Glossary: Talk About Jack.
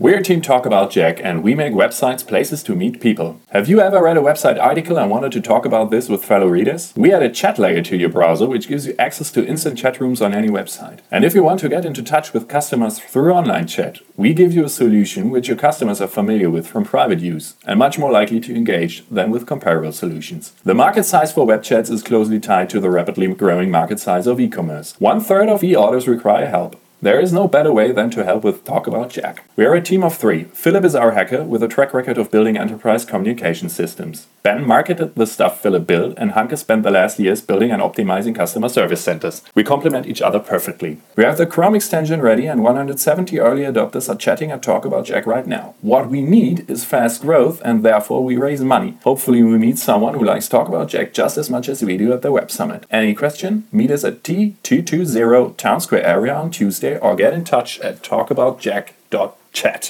We're Team Talk About Jack, and we make websites places to meet people. Have you ever read a website article and wanted to talk about this with fellow readers? We add a chat layer to your browser, which gives you access to instant chat rooms on any website. And if you want to get into touch with customers through online chat, we give you a solution which your customers are familiar with from private use and much more likely to engage than with comparable solutions. The market size for web chats is closely tied to the rapidly growing market size of e-commerce. 1/3 of e-orders require help. There is no better way than to help with Talk About Jack. We are a team of 3. Philip is our hacker with a track record of building enterprise communication systems. Ben marketed the stuff Philip built, and Hanke spent the last years building and optimizing customer service centers. We complement each other perfectly. We have the Chrome extension ready, and 170 early adopters are chatting at Talk About Jack right now. What we need is fast growth, and therefore we raise money. Hopefully we meet someone who likes Talk About Jack just as much as we do at the Web Summit. Any question? Meet us at T220 Town Square area on Tuesday, or get in touch at talkaboutjack.chat.